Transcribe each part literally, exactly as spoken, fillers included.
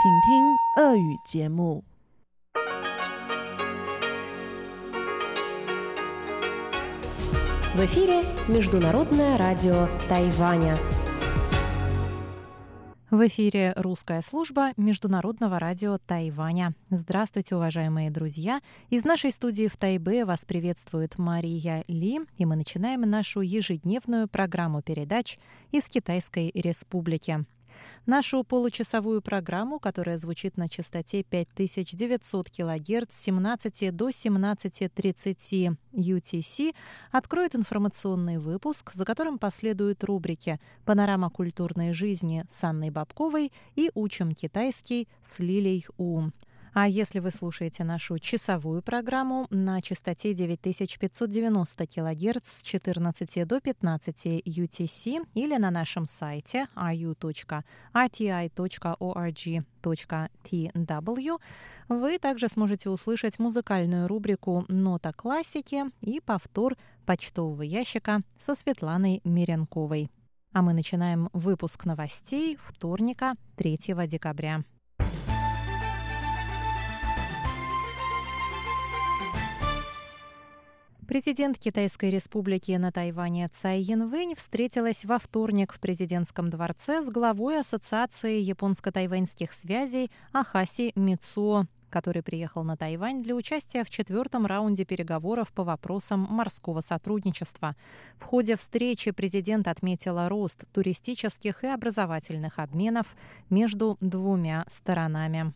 В эфире Международное радио Тайваня. В эфире русская служба Международного радио Тайваня. Здравствуйте, уважаемые друзья! Из нашей студии в Тайбе вас приветствует Мария Ли, и мы начинаем нашу ежедневную программу передач из Китайской Республики. Нашу получасовую программу, которая звучит на частоте пять тысяч девятьсот килогерц с семнадцати до семнадцати тридцати ю ти си, откроет информационный выпуск, за которым последуют рубрики «Панорама культурной жизни» с Анной Бобковой и «Учим китайский» с Лилей У. А если вы слушаете нашу часовую программу на частоте девять тысяч пятьсот девяносто килогерц с четырнадцати до пятнадцати ю ти си или на нашем сайте ай ю точка ар ти ай точка орг точка ти дабл ю, вы также сможете услышать музыкальную рубрику «Нота классики» и повтор почтового ящика со Светланой Меренковой. А мы начинаем выпуск новостей вторника, третьего декабря. Президент Китайской Республики на Тайване Цай Янвэнь встретилась во вторник в президентском дворце с главой Ассоциации японско-тайваньских связей Ахаси Миццо, который приехал на Тайвань для участия в четвертом раунде переговоров по вопросам морского сотрудничества. В ходе встречи президент отметила рост туристических и образовательных обменов между двумя сторонами.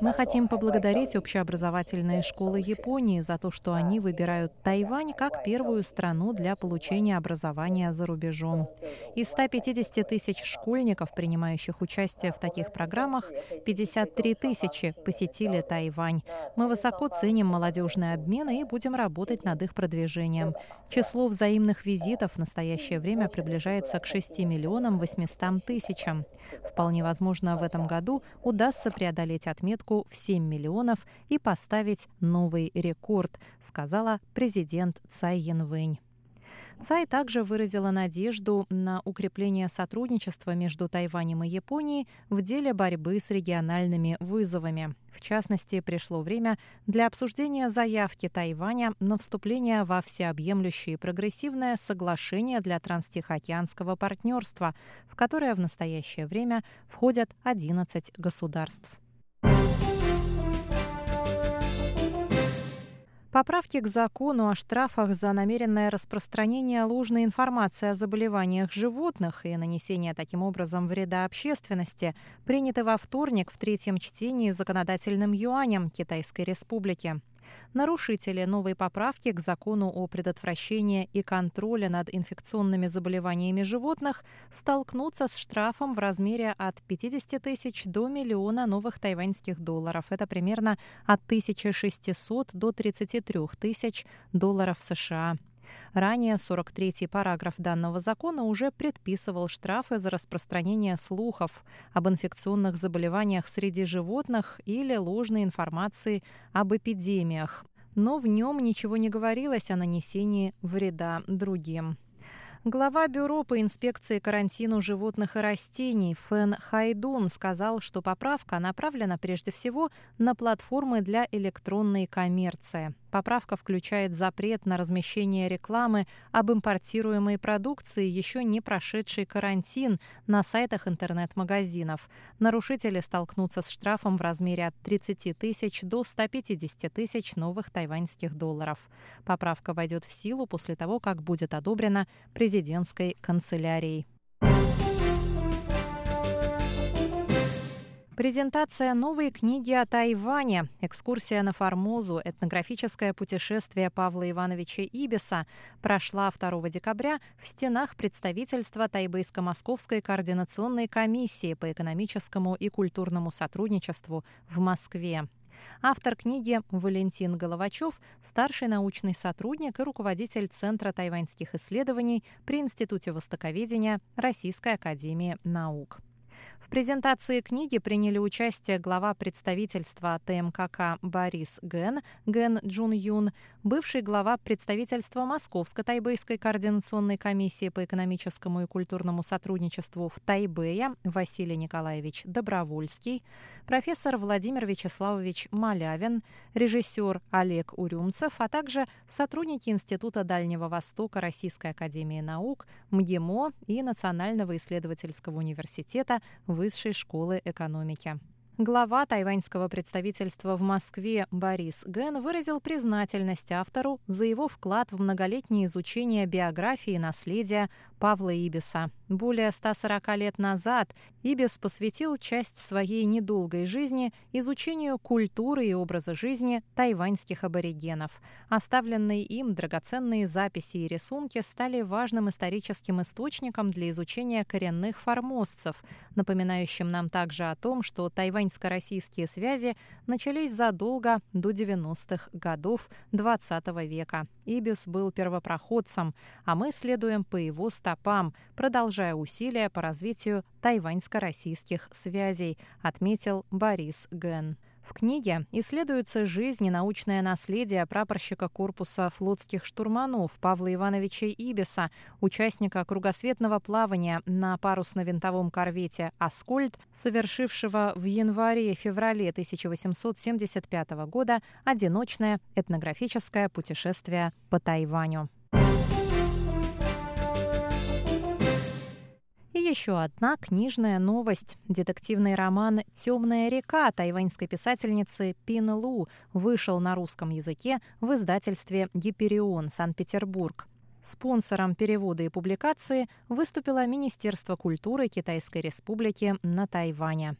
Мы хотим поблагодарить общеобразовательные школы Японии за то, что они выбирают Тайвань как первую страну для получения образования за рубежом. Из ста пятидесяти тысяч школьников, принимающих участие в таких программах, пятьдесят три тысячи посетили Тайвань. Мы высоко ценим молодежные обмены и будем работать над их продвижением. Число взаимных визитов в настоящее время приближается к шести миллионам восьмистам тысячам. Вполне возможно, Возможно, в этом году удастся преодолеть отметку в семь миллионов и поставить новый рекорд, сказала президент Цай Янвэнь. Цай также выразила надежду на укрепление сотрудничества между Тайванем и Японией в деле борьбы с региональными вызовами. В частности, пришло время для обсуждения заявки Тайваня на вступление во всеобъемлющее и прогрессивное соглашение для транстихоокеанского партнерства, в которое в настоящее время входят одиннадцать государств. Поправки к закону о штрафах за намеренное распространение ложной информации о заболеваниях животных и нанесение таким образом вреда общественности приняты во вторник в третьем чтении законодательным юанем Китайской Республики. Нарушители новой поправки к закону о предотвращении и контроле над инфекционными заболеваниями животных столкнутся с штрафом в размере от пятидесяти тысяч до миллиона новых тайваньских долларов. Это примерно от тысячи шестисот до тридцати трёх тысяч долларов США. Ранее сорок третий параграф данного закона уже предписывал штрафы за распространение слухов об инфекционных заболеваниях среди животных или ложной информации об эпидемиях, но в нем ничего не говорилось о нанесении вреда другим. Глава Бюро по инспекции карантину животных и растений Фэн Хайдун сказал, что поправка направлена прежде всего на платформы для электронной коммерции. Поправка включает запрет на размещение рекламы об импортируемой продукции, еще не прошедшей карантин, на сайтах интернет-магазинов. Нарушители столкнутся с штрафом в размере от тридцати тысяч до ста пятидесяти тысяч новых тайваньских долларов. Поправка войдет в силу после того, как будет одобрена президентом. президентской канцелярией. Презентация новой книги о Тайване, экскурсия на Формозу, этнографическое путешествие Павла Ивановича Ибиса прошла второго декабря в стенах представительства Тайбэйско-Московской координационной комиссии по экономическому и культурному сотрудничеству в Москве. Автор книги Валентин Головачев, старший научный сотрудник и руководитель Центра тайваньских исследований при Институте востоковедения Российской академии наук. В презентации книги приняли участие глава представительства ТМКК Борис Ген, Ген Джун Юн, бывший глава представительства Московско-Тайбэйской координационной комиссии по экономическому и культурному сотрудничеству в Тайбэе Василий Николаевич Добровольский, профессор Владимир Вячеславович Малявин, режиссер Олег Урюмцев, а также сотрудники Института Дальнего Востока Российской академии наук, МГИМО и Национального исследовательского университета Высшей школы экономики. Глава тайваньского представительства в Москве Борис Ген выразил признательность автору за его вклад в многолетнее изучение биографии и наследия Павла Ибиса. Более ста сорока лет назад Ибис посвятил часть своей недолгой жизни изучению культуры и образа жизни тайваньских аборигенов. Оставленные им драгоценные записи и рисунки стали важным историческим источником для изучения коренных формосцев, напоминающим нам также о том, что тайваньские Тайваньско-российские связи начались задолго до девяностых годов двадцатого века. Ибис был первопроходцем, а мы следуем по его стопам, продолжая усилия по развитию тайваньско-российских связей, отметил Борис Ген. В книге исследуется жизнь и научное наследие прапорщика корпуса флотских штурманов Павла Ивановича Ибиса, участника кругосветного плавания на парусно-винтовом корвете «Аскольд», совершившего в январе-феврале тысяча восемьсот семьдесят пятого года одиночное этнографическое путешествие по Тайваню. Еще одна книжная новость. Детективный роман «Темная река» тайваньской писательницы Пин Лу вышел на русском языке в издательстве «Гиперион», Санкт-Петербург. Спонсором перевода и публикации выступило Министерство культуры Китайской Республики на Тайване.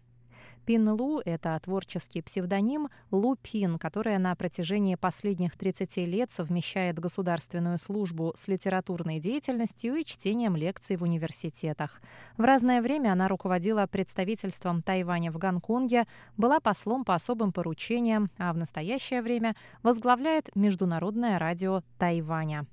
Пин Лу – это творческий псевдоним Лу Пин, которая на протяжении последних тридцати лет совмещает государственную службу с литературной деятельностью и чтением лекций в университетах. В разное время она руководила представительством Тайваня в Гонконге, была послом по особым поручениям, а в настоящее время возглавляет Международное радио Тайваня.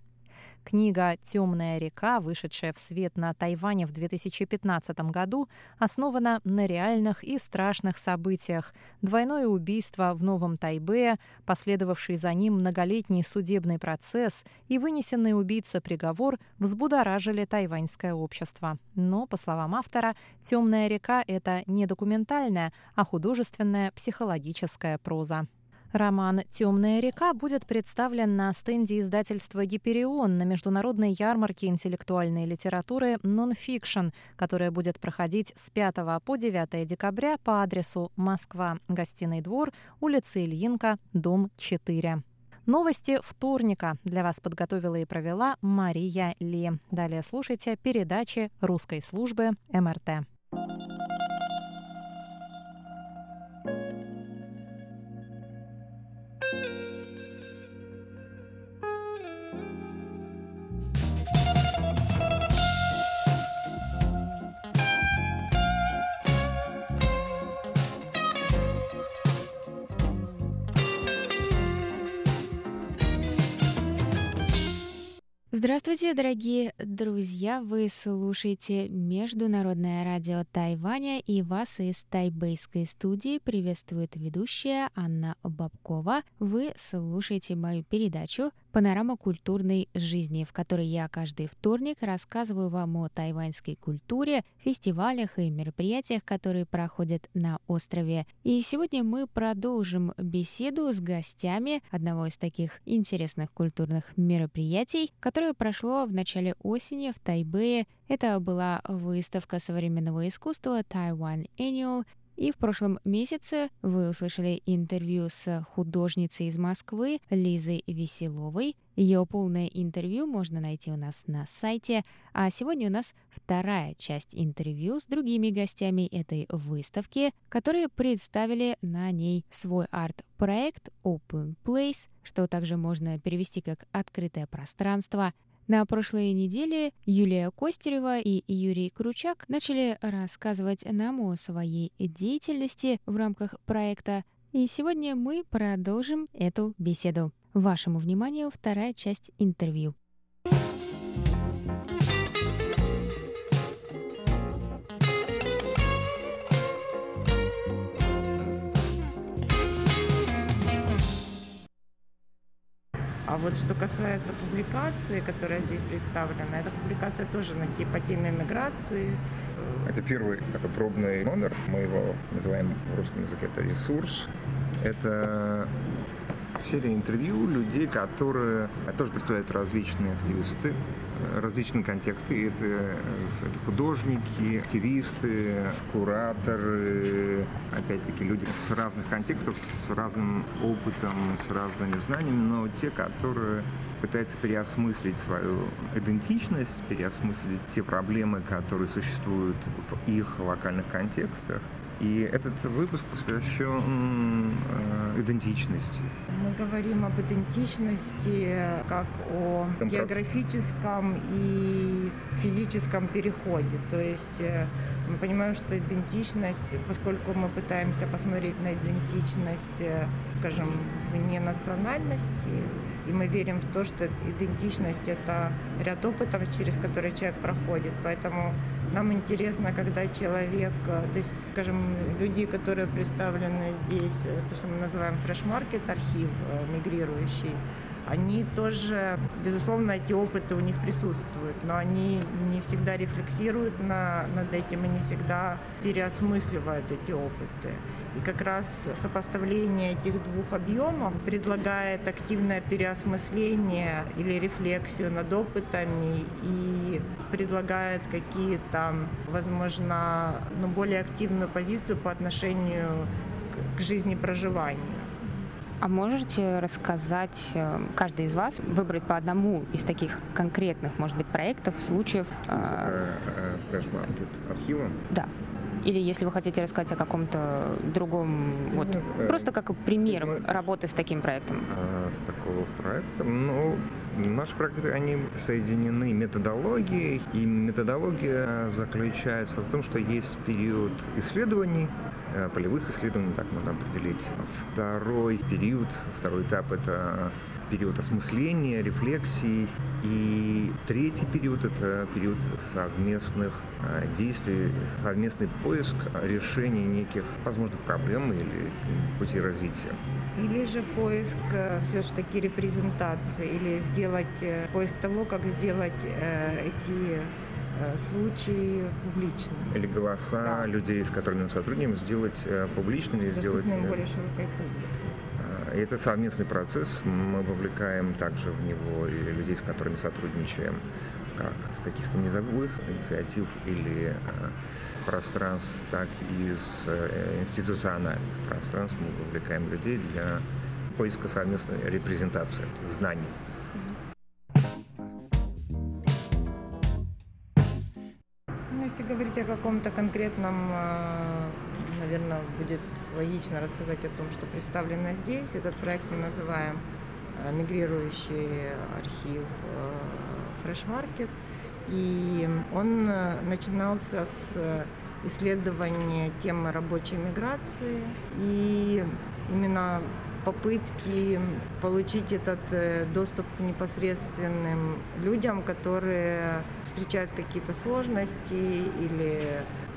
Книга «Темная река», вышедшая в свет на Тайване в две тысячи пятнадцатом году, основана на реальных и страшных событиях. Двойное убийство в Новом Тайбэе, последовавший за ним многолетний судебный процесс и вынесенный убийца приговор взбудоражили тайваньское общество. Но, по словам автора, «Темная река» — это не документальная, а художественная психологическая проза. Роман «Темная река» будет представлен на стенде издательства «Гиперион» на международной ярмарке интеллектуальной литературы «Нонфикшн», которая будет проходить с пятого по девятое декабря по адресу Москва, Гостиный двор, улица Ильинка, дом четыре. Новости вторника для вас подготовила и провела Мария Ли. Далее слушайте передачи русской службы МРТ. Здравствуйте, дорогие друзья! Вы слушаете Международное радио Тайваня, и вас из тайбэйской студии приветствует ведущая Анна Бобкова. Вы слушаете мою передачу «Панорама культурной жизни», в которой я каждый вторник рассказываю вам о тайваньской культуре, фестивалях и мероприятиях, которые проходят на острове. И сегодня мы продолжим беседу с гостями одного из таких интересных культурных мероприятий, которое прошло в начале осени в Тайбэе. Это была выставка современного искусства «Taiwan Annual». И в прошлом месяце вы услышали интервью с художницей из Москвы Лизой Веселовой. Ее полное интервью можно найти у нас на сайте. А сегодня у нас вторая часть интервью с другими гостями этой выставки, которые представили на ней свой арт-проект Open Place, что также можно перевести как «открытое пространство». На прошлой неделе Юлия Костерева и Юрий Кручак начали рассказывать нам о своей деятельности в рамках проекта. И сегодня мы продолжим эту беседу. Вашему вниманию вторая часть интервью. вот что касается публикации, которая здесь представлена, эта публикация тоже по теме миграции. Это первый пробный номер, мы его называем в русском языке, это ресурс. Это серия интервью людей, которые тоже представляют различные активисты, различные контексты. Это художники, активисты, кураторы, опять-таки люди с разных контекстов, с разным опытом, с разными знаниями, но те, которые пытаются переосмыслить свою идентичность, переосмыслить те проблемы, которые существуют в их локальных контекстах. И этот выпуск посвящен э, идентичности. Мы говорим об идентичности как о географическом и физическом переходе. То есть мы понимаем, что идентичность, поскольку мы пытаемся посмотреть на идентичность, скажем, вне национальности, и мы верим в то, что идентичность – это ряд опытов, через которые человек проходит. Поэтому нам интересно, когда человек, то есть, скажем, люди, которые представлены здесь, то, что мы называем фреш-маркет, архив мигрирующий, они тоже, безусловно, эти опыты у них присутствуют, но они не всегда рефлексируют на, над этим и не всегда переосмысливают эти опыты. И как раз сопоставление этих двух объемов предлагает активное переосмысление или рефлексию над опытами и предлагает какие-то, возможно, ну, более активную позицию по отношению к жизни проживания. А можете рассказать, каждый из вас выбрать по одному из таких конкретных, может быть, проектов, случаев? Фреш-маркет архива? Да. Или если вы хотите рассказать о каком-то другом, вот, ну, просто как пример мы... работы с таким проектом. А, с такого проекта, ну, наши проекты, они соединены методологией, и методология заключается в том, что есть период исследований, полевых исследований, так можно определить. Второй период, второй этап – это период осмысления, рефлексии. И третий период – это период совместных действий, совместный поиск решений неких возможных проблем или пути развития. Или же поиск все-таки репрезентации, или сделать поиск того, как сделать эти случаи публичными. Или голоса да. людей, с которыми мы сотрудничаем, сделать публичными. Доступными сделать... более широкой публике. И это совместный процесс, мы вовлекаем также в него и людей, с которыми сотрудничаем, как с каких-то низовых инициатив или пространств, так и из институциональных пространств мы вовлекаем людей для поиска совместной репрезентации знаний. Ну, если говорить о каком-то конкретном, наверное, будет логично рассказать о том, что представлено здесь. Этот проект мы называем «Мигрирующий архив фреш-маркет». И он начинался с исследования темы рабочей миграции и именно попытки получить этот доступ к непосредственным людям, которые встречают какие-то сложности или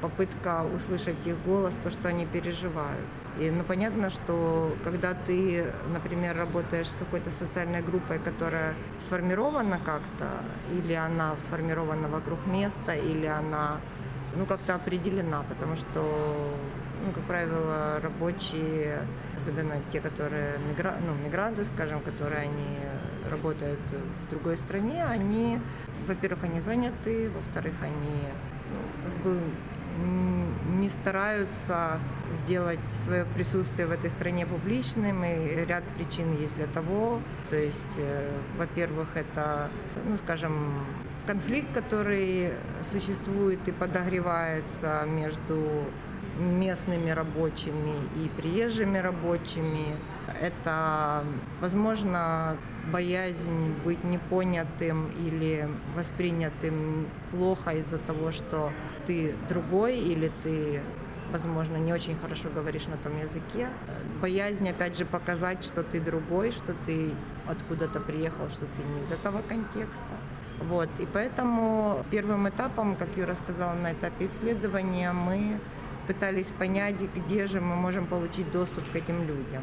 попытка услышать их голос, то, что они переживают. И, ну, понятно, что когда ты, например, работаешь с какой-то социальной группой, которая сформирована как-то, или она сформирована вокруг места, или она, ну, как-то определена, потому что, ну, как правило, рабочие, особенно те, которые мигра... ну, мигранты, скажем, которые они работают в другой стране, они, во-первых, они заняты, во-вторых, они, ну, как бы не стараются сделать свое присутствие в этой стране публичным, и ряд причин есть для того. То есть, во-первых, это, ну, скажем, конфликт, который существует и подогревается между местными рабочими и приезжими рабочими. Это, возможно, боязнь быть непонятым или воспринятым плохо из-за того, что ты другой или ты, возможно, не очень хорошо говоришь на том языке. Боязнь, опять же, показать, что ты другой, что ты откуда-то приехал, что ты не из этого контекста. Вот. И поэтому первым этапом, как Юра сказала, на этапе исследования мы пытались понять, где же мы можем получить доступ к этим людям.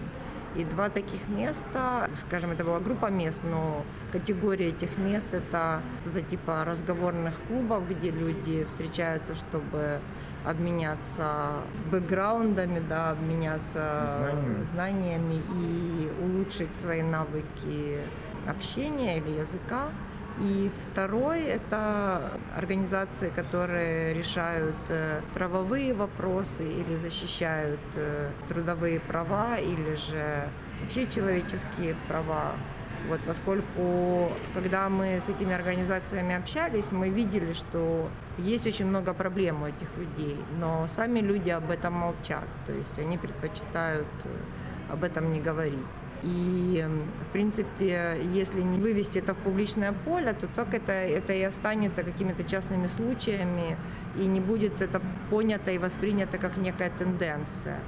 И два таких места, скажем, это была группа мест, но категория этих мест – это что-то типа разговорных клубов, где люди встречаются, чтобы обменяться бэкграундами, да, обменяться знаниями. знаниями и улучшить свои навыки общения или языка. И второй – это организации, которые решают правовые вопросы или защищают трудовые права или же вообще человеческие права. Вот, поскольку, когда мы с этими организациями общались, мы видели, что есть очень много проблем у этих людей, но сами люди об этом молчат, то есть они предпочитают об этом не говорить. И, в принципе, если не вывести это в публичное поле, то так это, это и останется какими-то частными случаями, и не будет это понято и воспринято как некая тенденция.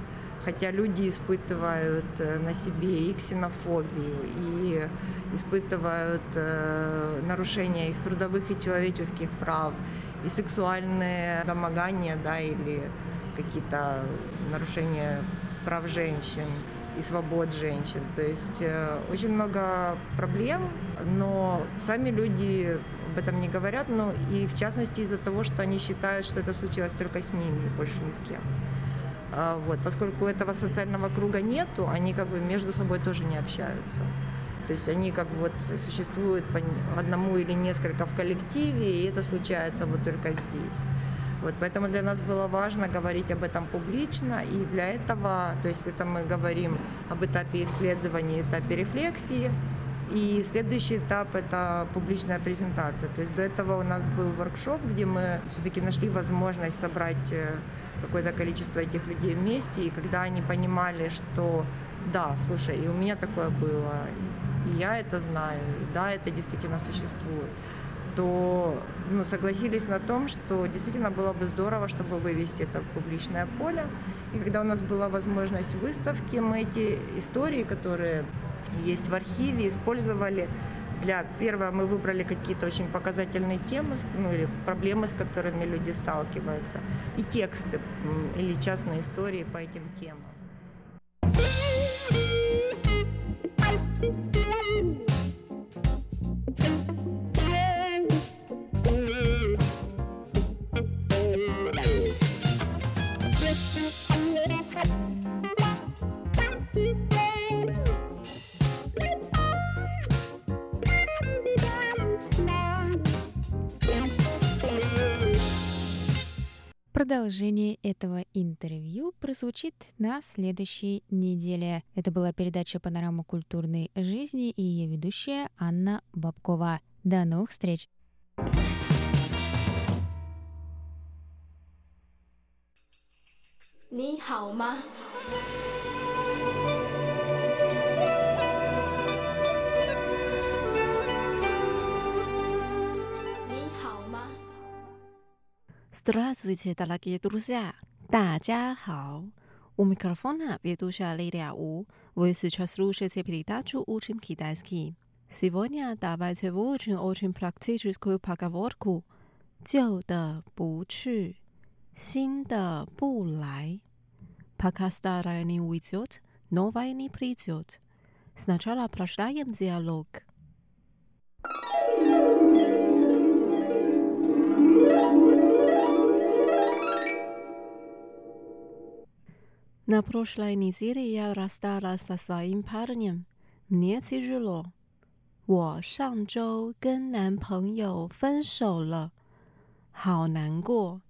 Хотя люди испытывают на себе и ксенофобию, и испытывают нарушение их трудовых и человеческих прав, и сексуальные домогания, да, или какие-то нарушения прав женщин и свобод женщин. То есть э, очень много проблем, но сами люди об этом не говорят, но и в частности из-за того, что они считают, что это случилось только с ними, больше ни с кем. А, вот, поскольку этого социального круга нету, они как бы между собой тоже не общаются. То есть они как бы вот существуют по одному или несколько в коллективе, и это случается вот только здесь. Вот, поэтому для нас было важно говорить об этом публично, и для этого, то есть это мы говорим об этапе исследования, этапе рефлексии, и следующий этап – это публичная презентация. То есть до этого у нас был воркшоп, где мы все-таки нашли возможность собрать какое-то количество этих людей вместе, и когда они понимали, что да, слушай, и у меня такое было, и я это знаю, и да, это действительно существует, то ну, согласились на том, что действительно было бы здорово, чтобы вывести это в публичное поле. И когда у нас была возможность выставки, мы эти истории, которые есть в архиве, использовали для... Первое, мы выбрали какие-то очень показательные темы, ну, или проблемы, с которыми люди сталкиваются, и тексты, или частные истории по этим темам. Продолжение этого интервью прозвучит на следующей неделе. Это была передача «Панорама культурной жизни» и ее ведущая Анна Бобкова. До новых встреч! Здравствуйте, дорогие друзья! 大家好! У микрофона ведущая Лилия У. Вы сейчас слушаете передачу «Учим китайский». Сегодня давайте выучим очень практическую поговорку «旧的不去, 新的不来». Пока старое не уйдет, новое не придет. Сначала прочитаем диалог. 那 прошлой неделе я рассталась со своим парнем. Мне тяжело. 我上周跟男朋友分手了，好难过。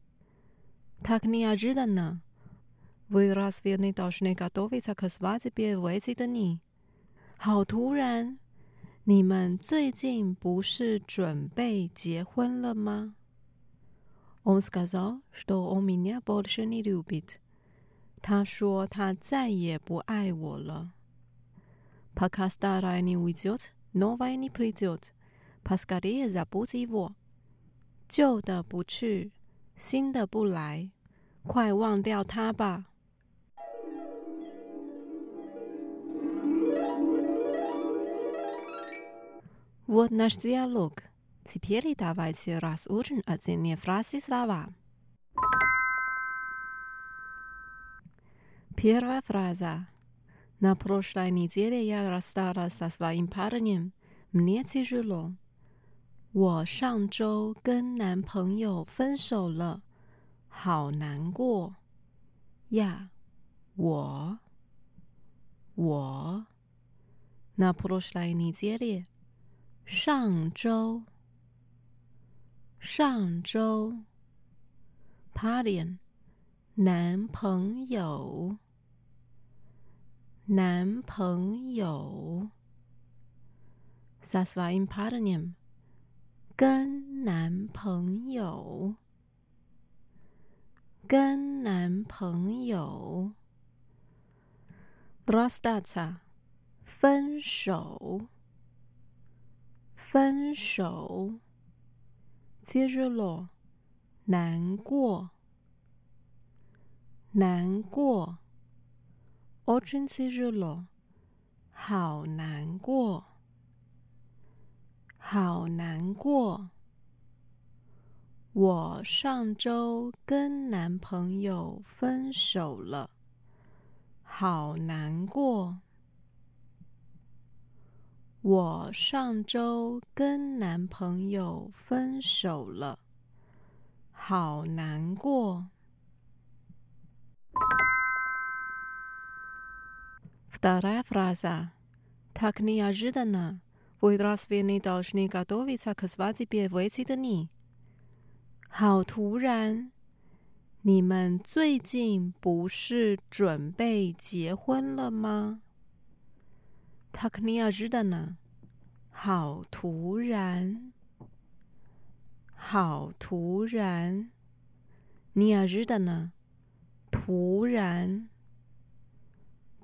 Так неожиданно. Вы разве не должны готовиться к свадьбе в эти дни? 好突然。你们最近不是准备结婚了吗？ Он сказал, что он меня больше не любит. 他说他再也不爱我了。 Пока старое не уйдет, новое не придет. Поскорее забудь его. 旧的不去, 新的不来. 快忘掉他吧。 Вот наш диалог. Теперь давайте разучим отдельные фразы слова. Первая фраза. На прошлой неделе я рассталась со своим парнем. Мне тяжело. 我上周跟男朋友分手了. 好难过. Я. 我. 我. На прошлой неделе. 上周. 上周. Парень. 男朋友. 男朋友. Со своим парнем. 跟男朋友. 跟男朋友. Расстаться. 分手. 分手. Тяжело. 难过. 难过. Очень тяжело. 好难过. 好难过. 我上周跟男朋友分手了. 好难过. 我上周跟男朋友分手了. 好难过. Вторая фраза. Так неожиданно. Вы разве не должны готовиться к свадьбе в эти дни? 好突然. 你们最近不是准备结婚了吗? Так неожиданно. 好突然. 好突然. Неожиданно. 突然.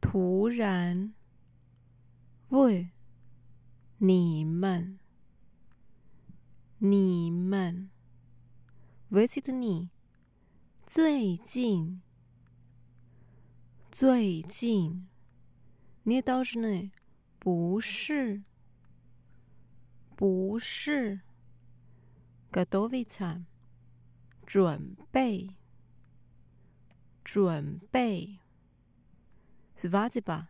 突然. Вы. 你们. 你们. В эти дни. 最近. 最近. Не должны. 不是. 不是. Готовиться. 准备. 准备. Свадьба.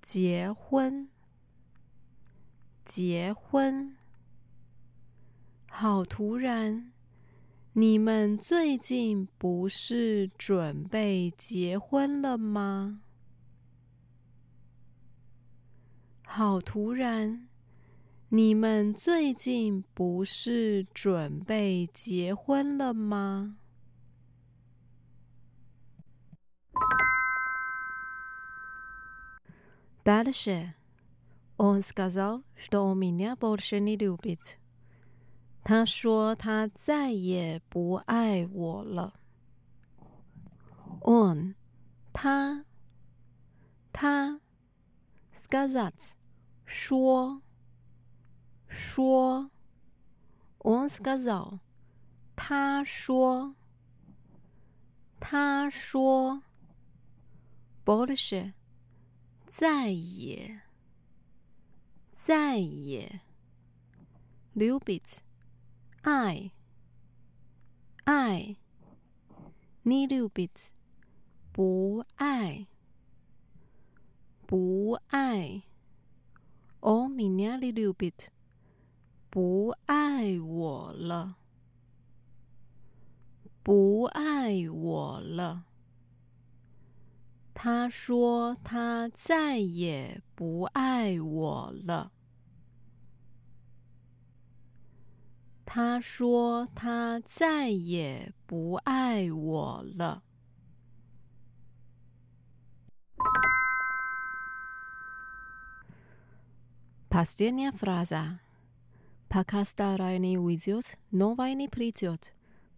结婚. 结婚. 好突然. 你们最近不是准备结婚了吗? 好突然. 你们最近不是准备结婚了吗? Дальше. Он сказал, что он меня больше не любит. 他说他再也不爱我了. Он. 他. 他. Сказать. 说. 说. Он сказал. 他说. 他说. Больше. 再也. 再也. Любить. 爱. 爱. Не любить. 不爱. 不爱. Он меня не любит. 不爱我了. 不爱我了. 他说他再也不爱我了. 他说他再也不爱我了. Последняя фраза. Пока старая не уйдет, новая не придет.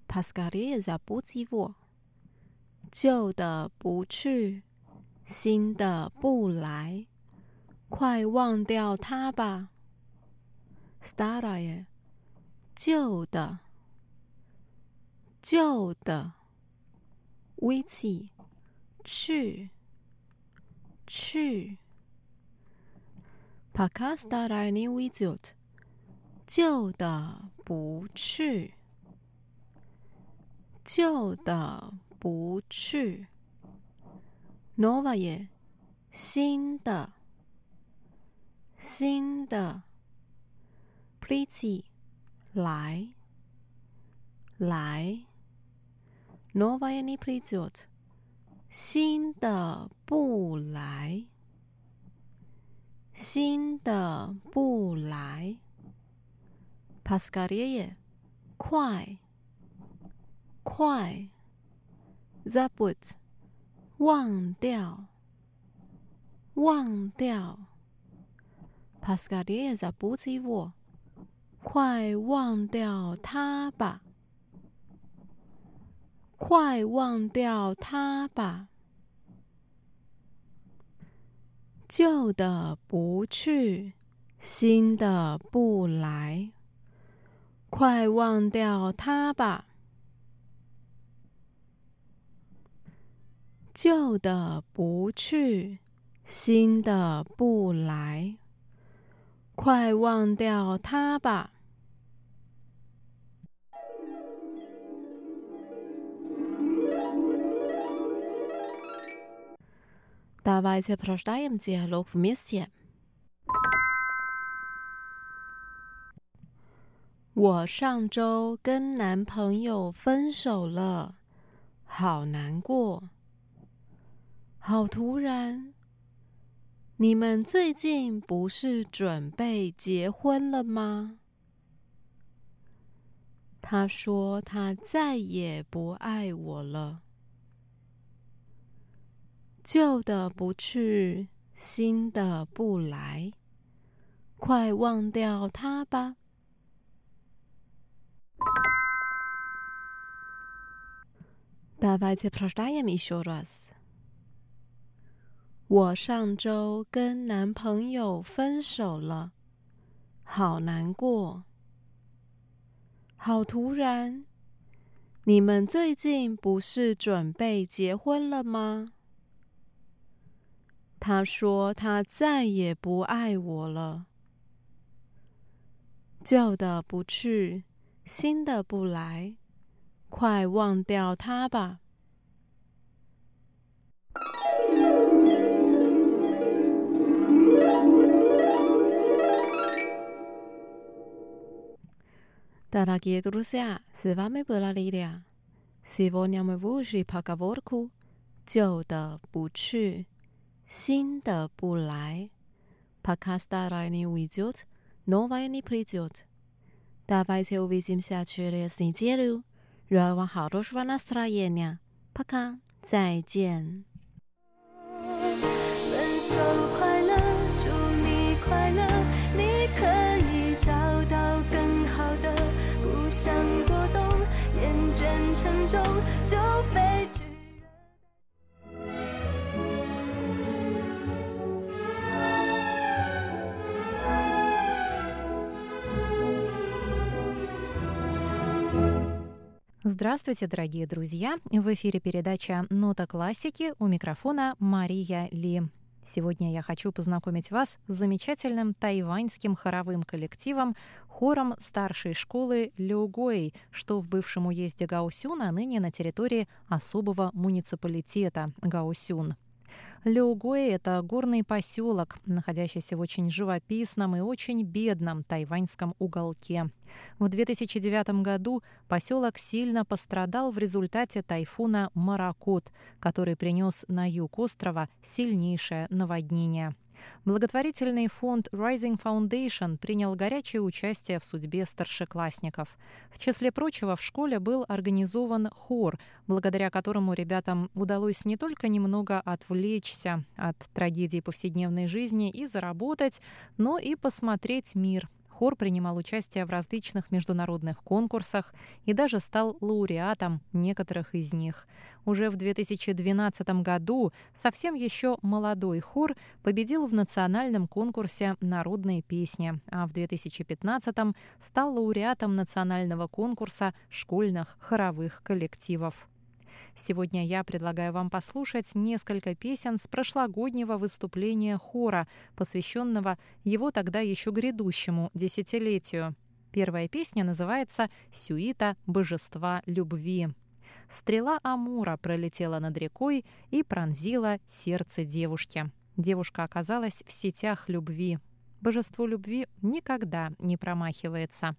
Поскорее забудь его. 旧的不去. 新的不来. 快忘掉它吧. Старое. 旧的. 旧的. Уйти. 去. 去. Пока старое не уйдет. 旧的不去. 旧的不去. Новое. 新的, 新的, прийти, 来, 来, новое не придет, 新的不来, 新的不来, поскорее, 快, 快, забудь, 忘掉, 忘掉, поскорее забудь его, 快忘掉他吧, 快忘掉他吧, 旧的不去, 新的不来, 快忘掉他吧, 旧的不去, 新的不来, 快忘掉他吧. Давайте прочитаем диалог вместе. 我上周跟男朋友分手了, 好难过, 好突然. 你们最近不是准备结婚了吗? 他说他再也不爱我了. 旧的不去, 新的不来, 快忘掉他吧. 大家再 прочитаем еще раз. 我上周跟男朋友分手了, 好难过, 好突然, 你们最近不是准备结婚了吗? 他说他再也不爱我了. 旧的不去, 新的不来, 快忘掉他吧. Дорогие друзья, с вами была Лилия. Сегодня мы выучили поговорку «旧的不去, 新的不来». Пока старое не уйдет, новое не придет. Давайте увидимся через неделю. Желаю вам хорошего настроения. Пока. 再见. Здравствуйте, дорогие друзья! В эфире передача «Нота классики», у микрофона Мария Ли. Сегодня я хочу познакомить вас с замечательным тайваньским хоровым коллективом, хором старшей школы Лёгой, что в бывшем уезде Гаосюн, а ныне на территории особого муниципалитета Гаосюн. Лёгой – это горный поселок, находящийся в очень живописном и очень бедном тайваньском уголке. В две тысячи девятом году поселок сильно пострадал в результате тайфуна «Маракот», который принес на юг острова сильнейшее наводнение. Благотворительный фонд Rising Foundation принял горячее участие в судьбе старшеклассников. В числе прочего, в школе был организован хор, благодаря которому ребятам удалось не только немного отвлечься от трагедий повседневной жизни и заработать, но и посмотреть мир. Хор принимал участие в различных международных конкурсах и даже стал лауреатом некоторых из них. Уже в две тысячи двенадцатом году совсем еще молодой хор победил в национальном конкурсе народной песни, а в две тысячи пятнадцатом стал лауреатом национального конкурса школьных хоровых коллективов. Сегодня я предлагаю вам послушать несколько песен с прошлогоднего выступления хора, посвященного его тогда еще грядущему десятилетию. Первая песня называется «Сюита божества любви». «Стрела Амура пролетела над рекой и пронзила сердце девушки». Девушка оказалась в сетях любви. Божество любви никогда не промахивается.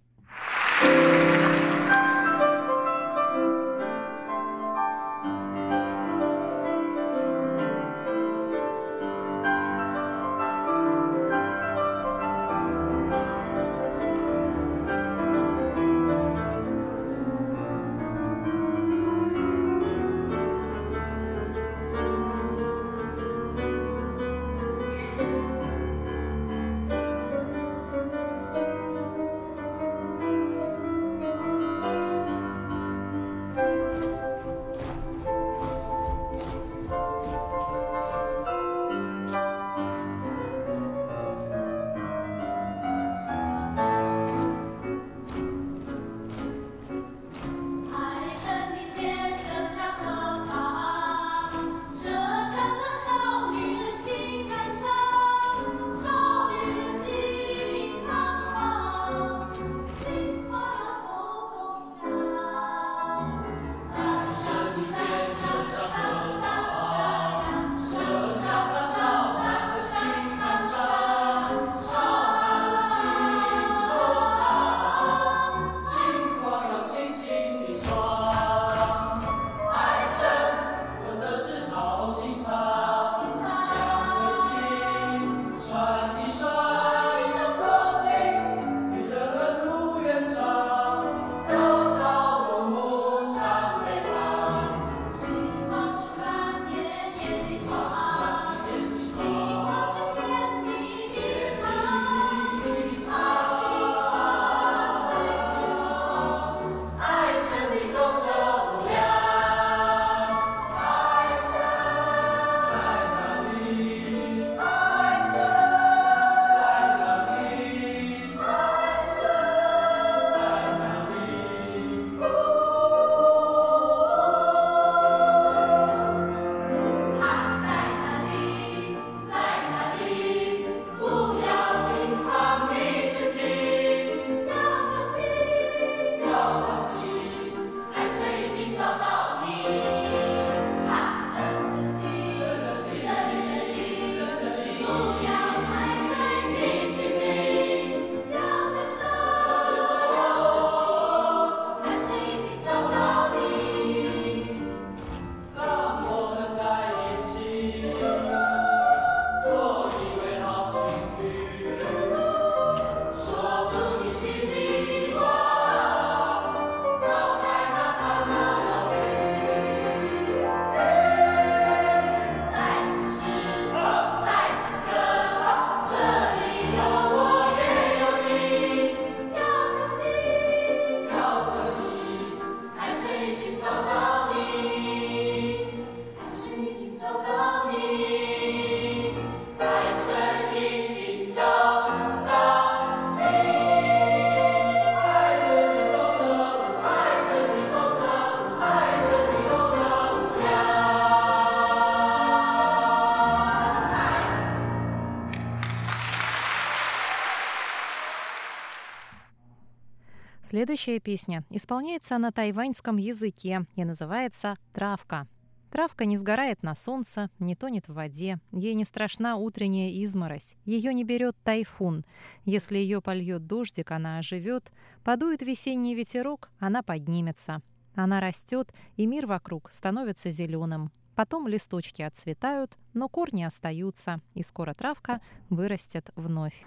Следующая песня исполняется на тайваньском языке и называется «Травка». Травка не сгорает на солнце, не тонет в воде, ей не страшна утренняя изморозь, ее не берет тайфун. Если ее польет дождик, она оживет, подует весенний ветерок, она поднимется. Она растет, и мир вокруг становится зеленым. Потом листочки отцветают, но корни остаются, и скоро травка вырастет вновь.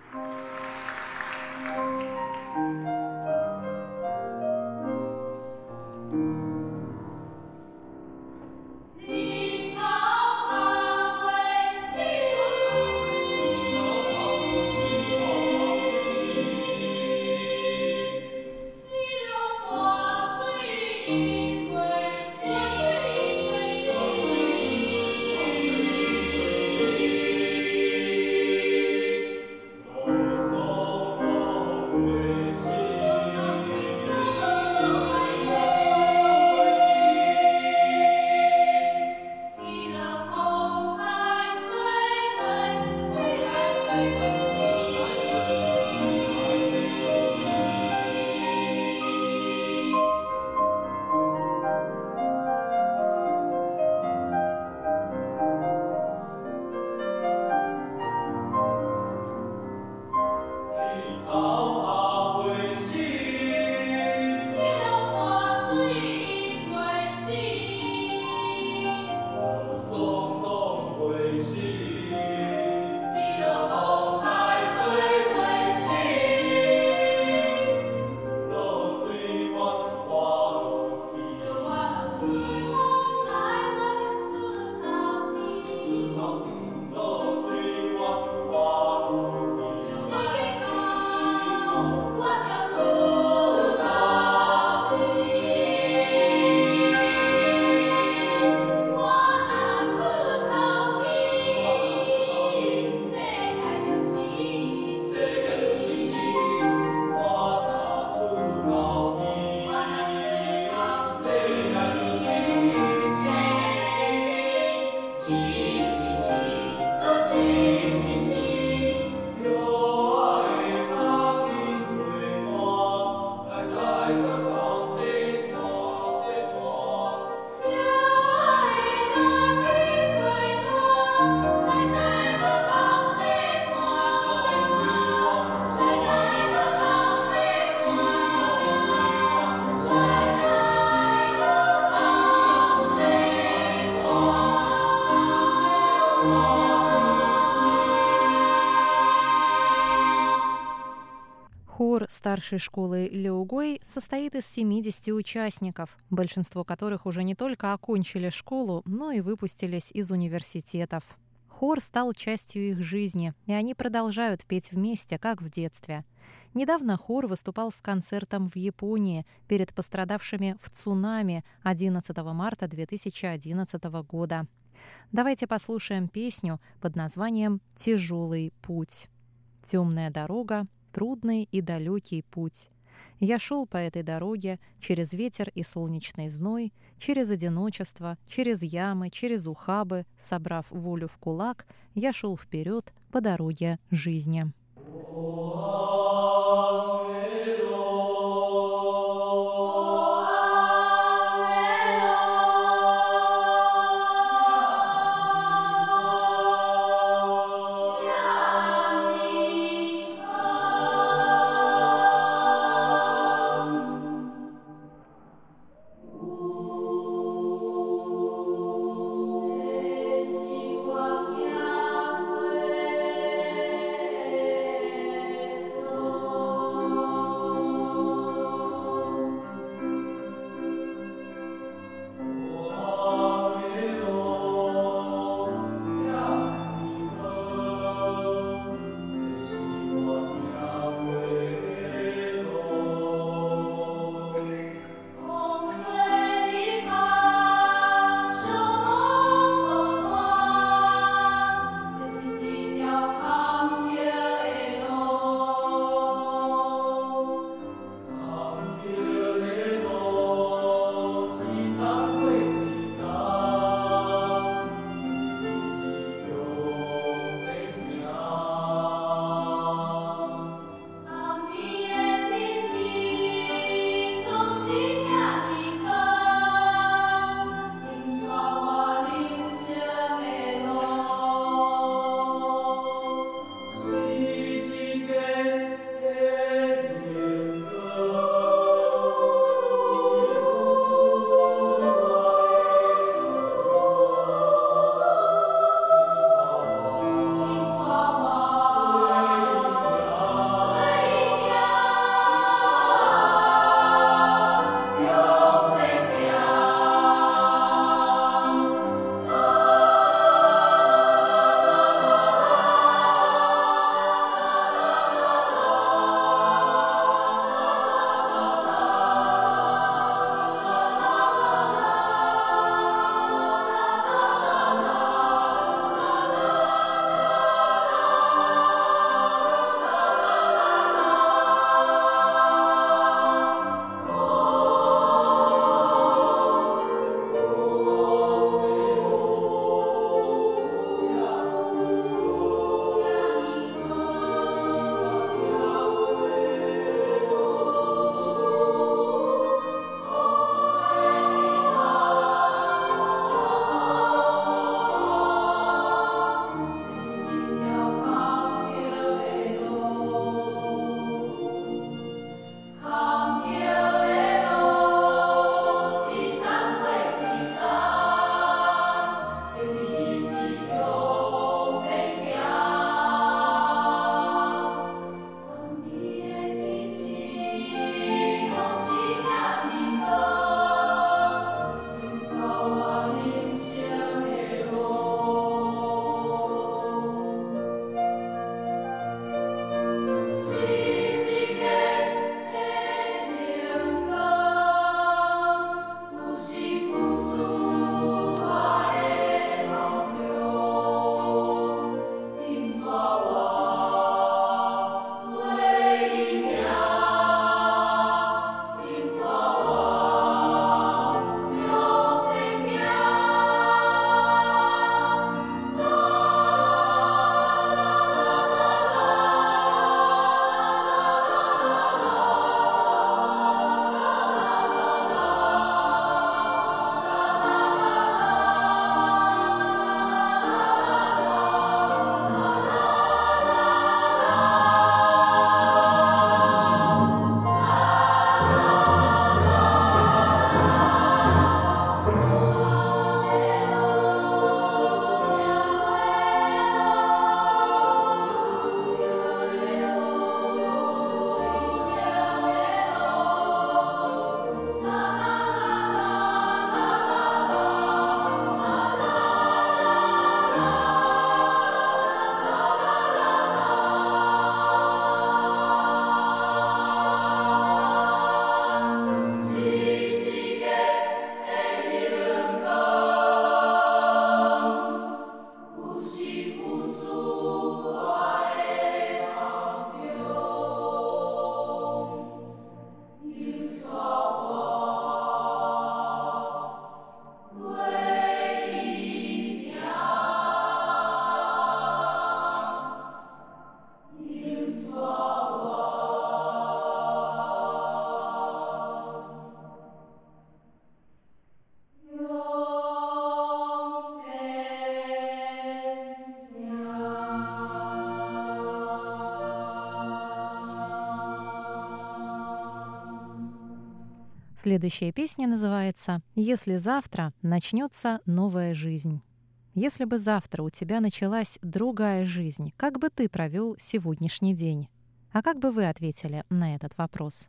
See you. Отбор старшей школы Леугой состоит из семидесяти участников, большинство которых уже не только окончили школу, но и выпустились из университетов. Хор стал частью их жизни, и они продолжают петь вместе, как в детстве. Недавно хор выступал с концертом в Японии перед пострадавшими в цунами одиннадцатого марта две тысячи одиннадцатого года. Давайте послушаем песню под названием «Тяжелый путь». «Темная дорога, трудный и далекий путь. Я шел по этой дороге через ветер и солнечный зной, через одиночество, через ямы, через ухабы, собрав волю в кулак, я шел вперед по дороге жизни». Следующая песня называется «Если завтра начнется новая жизнь». Если бы завтра у тебя началась другая жизнь, как бы ты провел сегодняшний день? А как бы вы ответили на этот вопрос?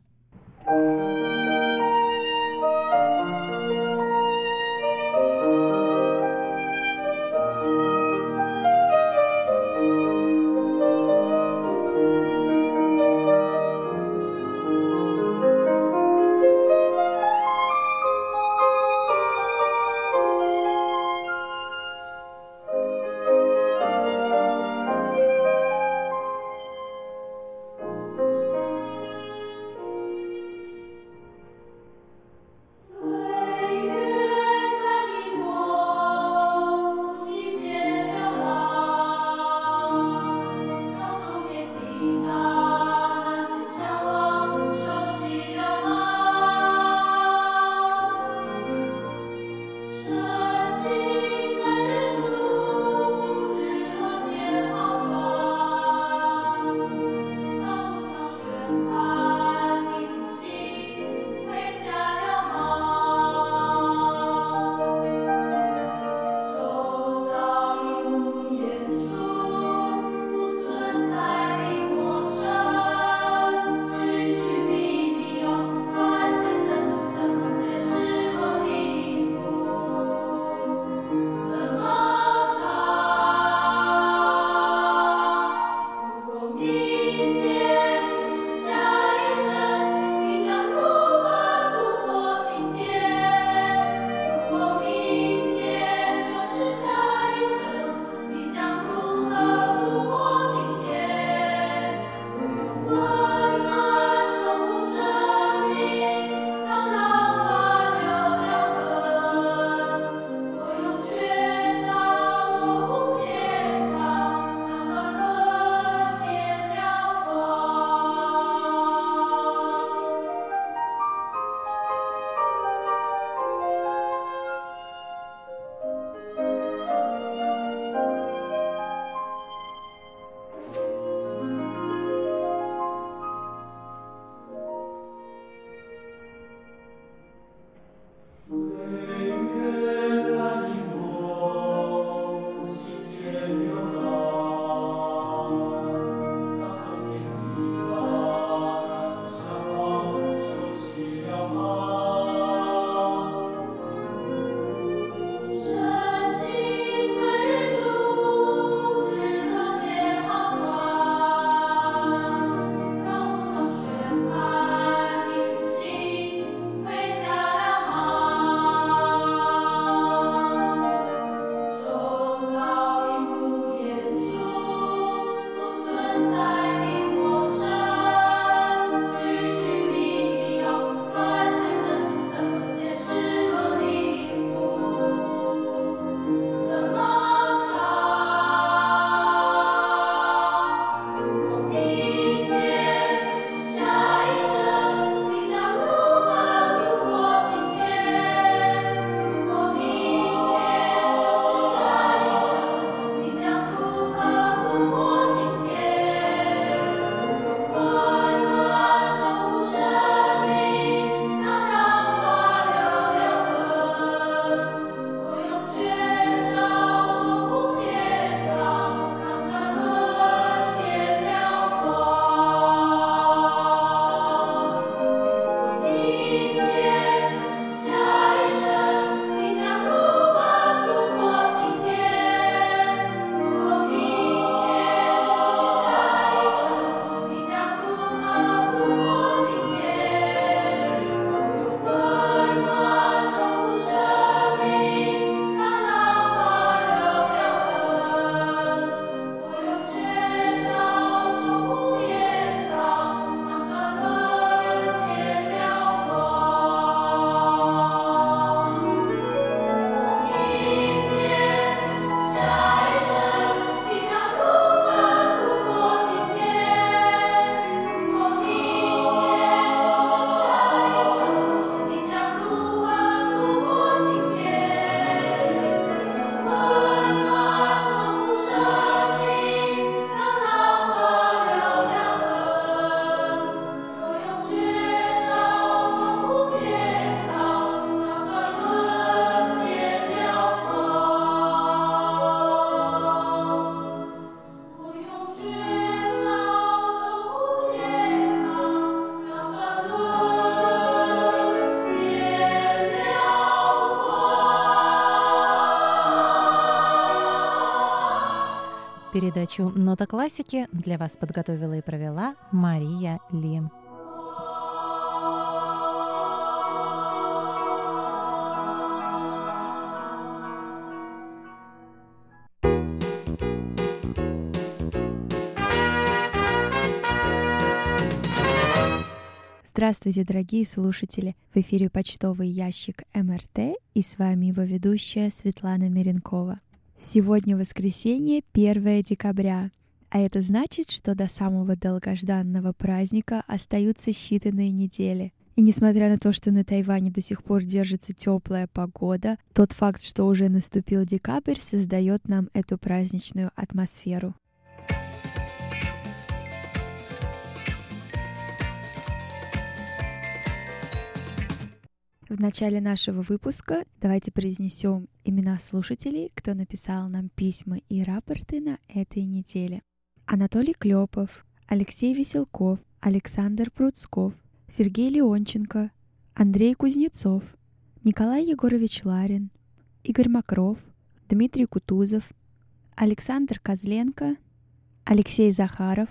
Передачу «Нота классики» для вас подготовила и провела Мария Ли. Здравствуйте, дорогие слушатели! В эфире почтовый ящик эм эр тэ, и с вами его ведущая Светлана Меренкова. Сегодня воскресенье, первое декабря, а это значит, что до самого долгожданного праздника остаются считанные недели. И несмотря на то, что на Тайване до сих пор держится теплая погода, тот факт, что уже наступил декабрь, создает нам эту праздничную атмосферу. В начале нашего выпуска давайте произнесем имена слушателей, кто написал нам письма и рапорты на этой неделе. Анатолий Клёпов, Алексей Веселков, Александр Пруцков, Сергей Леонченко, Андрей Кузнецов, Николай Егорович Ларин, Игорь Мокров, Дмитрий Кутузов, Александр Козленко, Алексей Захаров,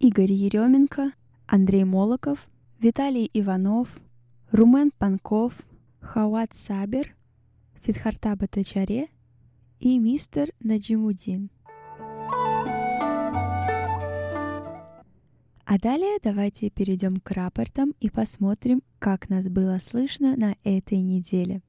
Игорь Еременко, Андрей Молоков, Виталий Иванов, Румен Панков, Хауат Сабер, Сиддхарта Баттачари и мистер Наджимудин. А далее давайте перейдем к рапортам и посмотрим, как нас было слышно на этой неделе.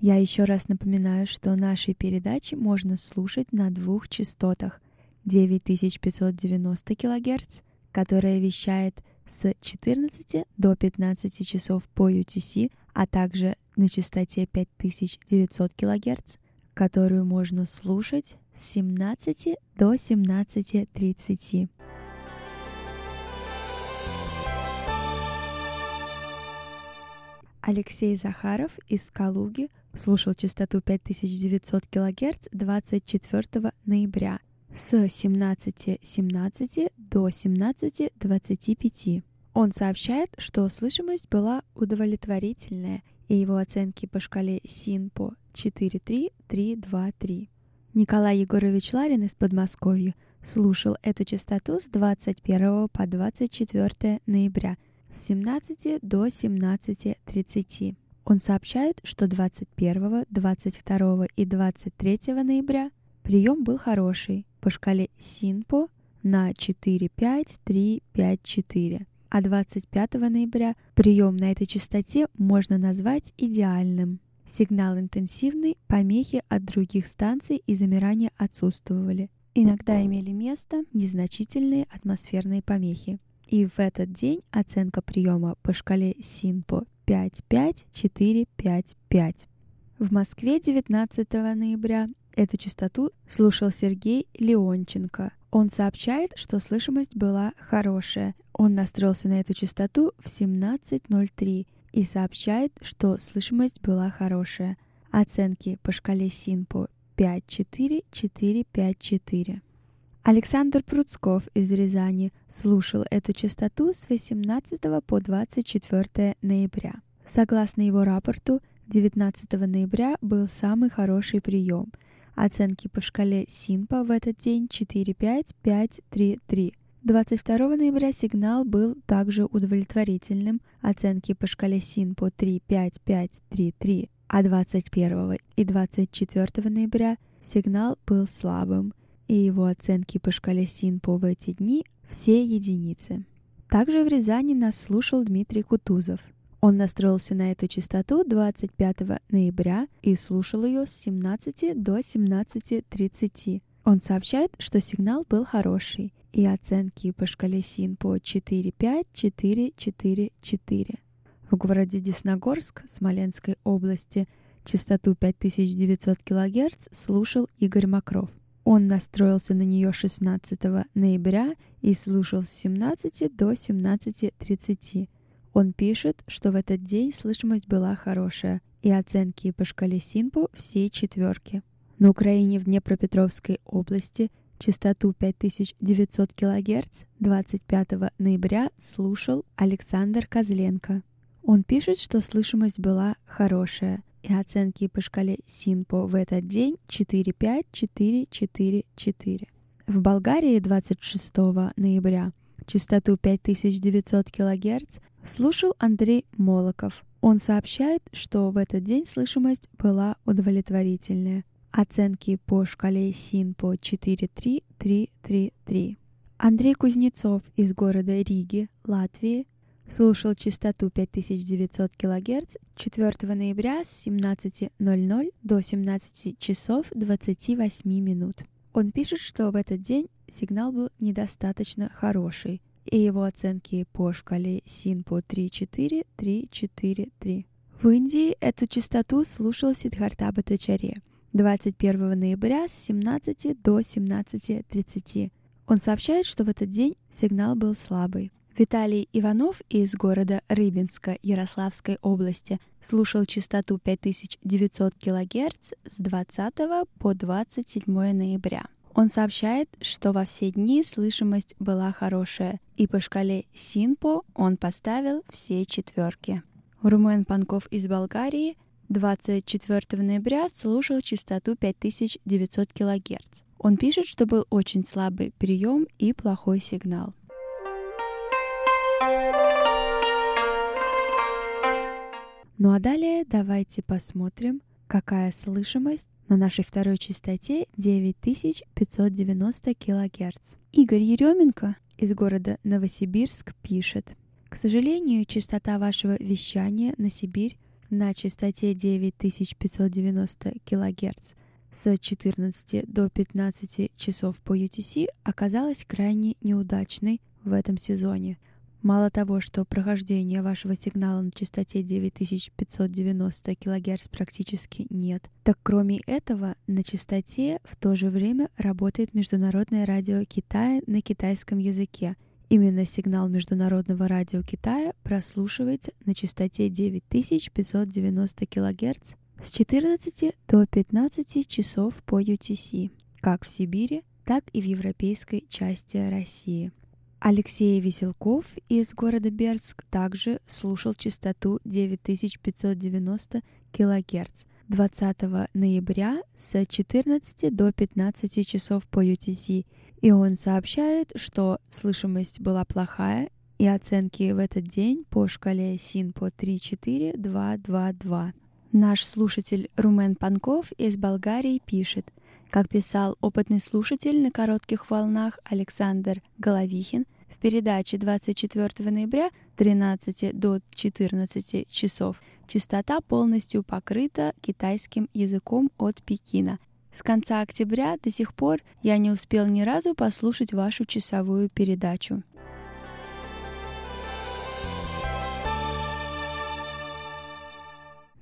Я еще раз напоминаю, что наши передачи можно слушать на двух частотах: девять тысяч пятьсот девяносто килогерц, которая вещает с четырнадцати до пятнадцати часов по ю ти си, а также на частоте пять тысяч девятьсот килогерц, которую можно слушать с семнадцати до семнадцати тридцати. Алексей Захаров из Калуги слушал частоту пять тысяч девятьсот килогерц двадцать четвёртого ноября. С семнадцати семнадцать до семнадцати двадцати пяти. Он сообщает, что слышимость была удовлетворительная, и его оценки по шкале Синпо четыре три три два три. Николай Егорович Ларин из Подмосковья слушал эту частоту с двадцать первого по двадцать четвёртое ноября с семнадцати до семнадцати тридцати. Он сообщает, что двадцать первого, двадцать второго и двадцать третьего ноября прием был хороший по шкале Синпо на четыре пять три пять четыре, а двадцать пятого ноября прием на этой частоте можно назвать идеальным. Сигнал интенсивный, помехи от других станций и замирания отсутствовали. Иногда имели место незначительные атмосферные помехи. И в этот день оценка приема по шкале Синпо пять пять четыре пять пять. В Москве девятнадцатого ноября эту частоту слушал Сергей Леонченко. Он сообщает, что слышимость была хорошая. Он настроился на эту частоту в семнадцать ноль три и сообщает, что слышимость была хорошая. Оценки по шкале Синпо пять четыре четыре пять четыре. Александр Пруцков из Рязани слушал эту частоту с восемнадцатого по двадцать четвёртое ноября. Согласно его рапорту, девятнадцатого ноября был самый хороший прием. Оценки по шкале Синпо в этот день четыре пять пять три три. двадцать второго ноября сигнал был также удовлетворительным. Оценки по шкале Синпо три пять пять три три. А двадцать первого и двадцать четвёртого ноября сигнал был слабым. И его оценки по шкале Синпо в эти дни все единицы. Также в Рязани нас слушал Дмитрий Кутузов. Он настроился на эту частоту двадцать пятого ноября и слушал ее с семнадцати до семнадцати тридцати. Он сообщает, что сигнал был хороший, и оценки по шкале Синпо четыре пять четыре четыре четыре. В городе Десногорск Смоленской области частоту пять тысяч девятьсот килогерц слушал Игорь Мокров. Он настроился на нее шестнадцатого ноября и слушал с семнадцати до семнадцати тридцати. Он пишет, что в этот день слышимость была хорошая, и оценки по шкале Синпо всей четверки. На Украине в Днепропетровской области частоту пять тысяч девятьсот килогерц двадцать пятого ноября слушал Александр Козленко. Он пишет, что слышимость была хорошая, и оценки по шкале Синпо в этот день четыре пять четыре четыре четыре. В Болгарии двадцать шестого ноября частоту пять тысяч девятьсот килогерц слушал Андрей Молоков. Он сообщает, что в этот день слышимость была удовлетворительная. Оценки по шкале СИН по четыре три три три три. Андрей Кузнецов из города Риги, Латвии, слушал частоту пять тысяч девятьсот килогерц четвёртого ноября с семнадцати ноль-ноль до семнадцати часов двадцати восьми минут. Он пишет, что в этот день сигнал был недостаточно хороший, и его оценки по шкале СИН по три четыре три четыре три. В Индии эту частоту слушал Сиддхарта Баттачари двадцать первого ноября с семнадцати до семнадцати тридцати. Он сообщает, что в этот день сигнал был слабый. Виталий Иванов из города Рыбинска Ярославской области слушал частоту пять тысяч девятьсот килогерц с двадцатого по двадцать седьмого ноября. Он сообщает, что во все дни слышимость была хорошая, и по шкале СИНПО он поставил все четверки. Румен Панков из Болгарии двадцать четвёртого ноября слушал частоту пять тысяч девятьсот килогерц. Он пишет, что был очень слабый прием и плохой сигнал. Ну а далее давайте посмотрим, какая слышимость на нашей второй частоте девять тысяч пятьсот девяносто килогерц. Игорь Еременко из города Новосибирск пишет: «К сожалению, частота вашего вещания на Сибирь на частоте девять тысяч пятьсот девяносто килогерц с четырнадцати до пятнадцати часов по ю ти си оказалась крайне неудачной в этом сезоне. Мало того, что прохождения вашего сигнала на частоте девять тысяч пятьсот девяносто килогерц практически нет, так кроме этого на частоте в то же время работает Международное радио Китая на китайском языке. Именно сигнал Международного радио Китая прослушивается на частоте девять тысяч пятьсот девяносто килогерц с четырнадцати до пятнадцати часов по ю ти си, как в Сибири, так и в европейской части России». Алексей Веселков из города Бердск также слушал частоту девять тысяч пятьсот девяносто килогерц двадцатого ноября с четырнадцати до пятнадцати часов по ю ти си, и он сообщает, что слышимость была плохая, и оценки в этот день по шкале СИН по три четыре два два два. Наш слушатель Румен Панков из Болгарии пишет: как писал опытный слушатель на коротких волнах Александр Головихин в передаче двадцать четвёртого ноября с тринадцати до четырнадцати часов, частота полностью покрыта китайским языком от Пекина. С конца октября до сих пор я не успел ни разу послушать вашу часовую передачу.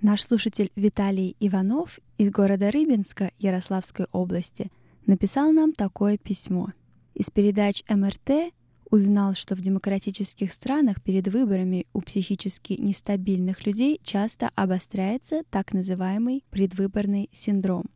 Наш слушатель Виталий Иванов из города Рыбинска Ярославской области написал нам такое письмо. Из передач эм эр тэ узнал, что в демократических странах перед выборами у психически нестабильных людей часто обостряется так называемый предвыборный синдром.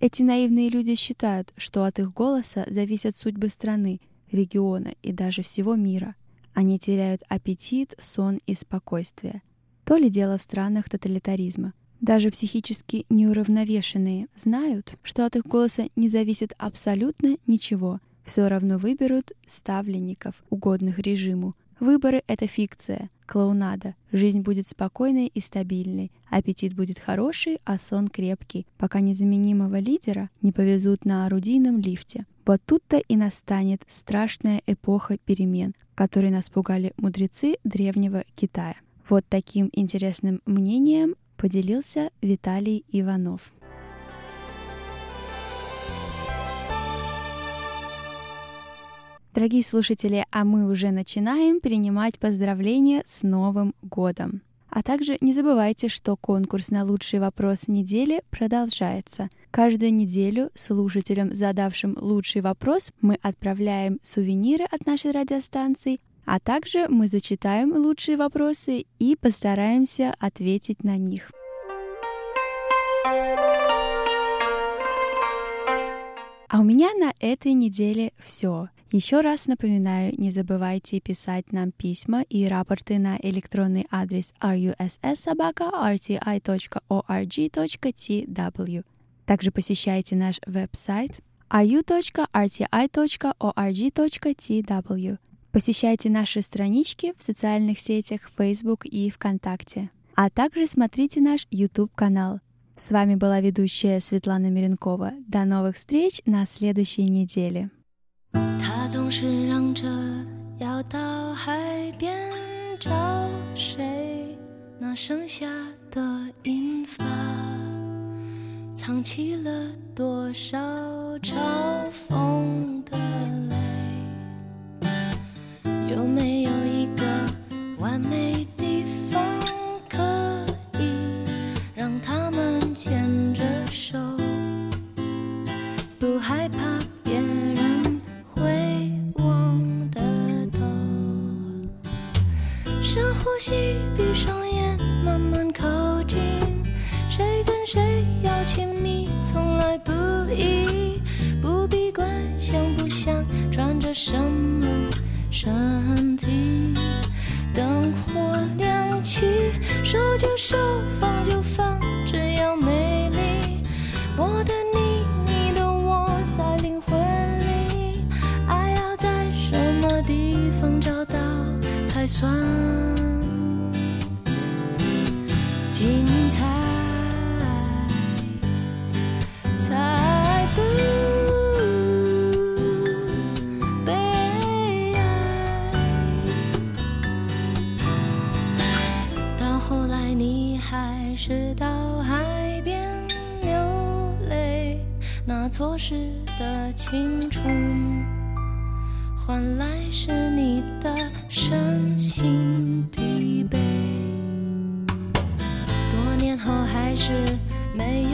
Эти наивные люди считают, что от их голоса зависят судьбы страны, региона и даже всего мира. Они теряют аппетит, сон и спокойствие. То ли дело в странах тоталитаризма. Даже психически неуравновешенные знают, что от их голоса не зависит абсолютно ничего. Все равно выберут ставленников, угодных режиму. Выборы — это фикция, клоунада. Жизнь будет спокойной и стабильной. Аппетит будет хороший, а сон крепкий. Пока незаменимого лидера не повезут на орудийном лифте. Вот тут-то и настанет страшная эпоха перемен, которой нас пугали мудрецы древнего Китая. Вот таким интересным мнением поделился Виталий Иванов. Дорогие слушатели, а мы уже начинаем принимать поздравления с Новым годом. А также не забывайте, что конкурс на лучший вопрос недели продолжается. Каждую неделю слушателям, задавшим лучший вопрос, мы отправляем сувениры от нашей радиостанции, а также мы зачитаем лучшие вопросы и постараемся ответить на них. А у меня на этой неделе все. Еще раз напоминаю, не забывайте писать нам письма и рапорты на электронный адрес эр ю эс эс собака эр ти ай точка орг точка ти дабл ю. Также посещайте наш веб-сайт ru точка эр ти ай точка орг точка ти дабл ю. Посещайте наши странички в социальных сетях Facebook и ВКонтакте, а также смотрите наш YouTube-канал. С вами была ведущая Светлана Меренкова. До новых встреч на следующей неделе. 他总是让这要到海边找谁，那剩下的阴风，藏起了多少嘲讽的泪，有没有一个完美地方可以让他们牵着手，不害怕别人会望得到？深呼吸，闭上眼，慢慢靠近。 谁跟谁要亲密，从来不易，不必管，想不想，转着什么身体，灯火亮起，手就手，放就放，只要美丽，我的你，你的我，在灵魂里，爱要在什么地方找到才算精彩。 错失的青春，换来是你的身心疲惫。多年后还是没有。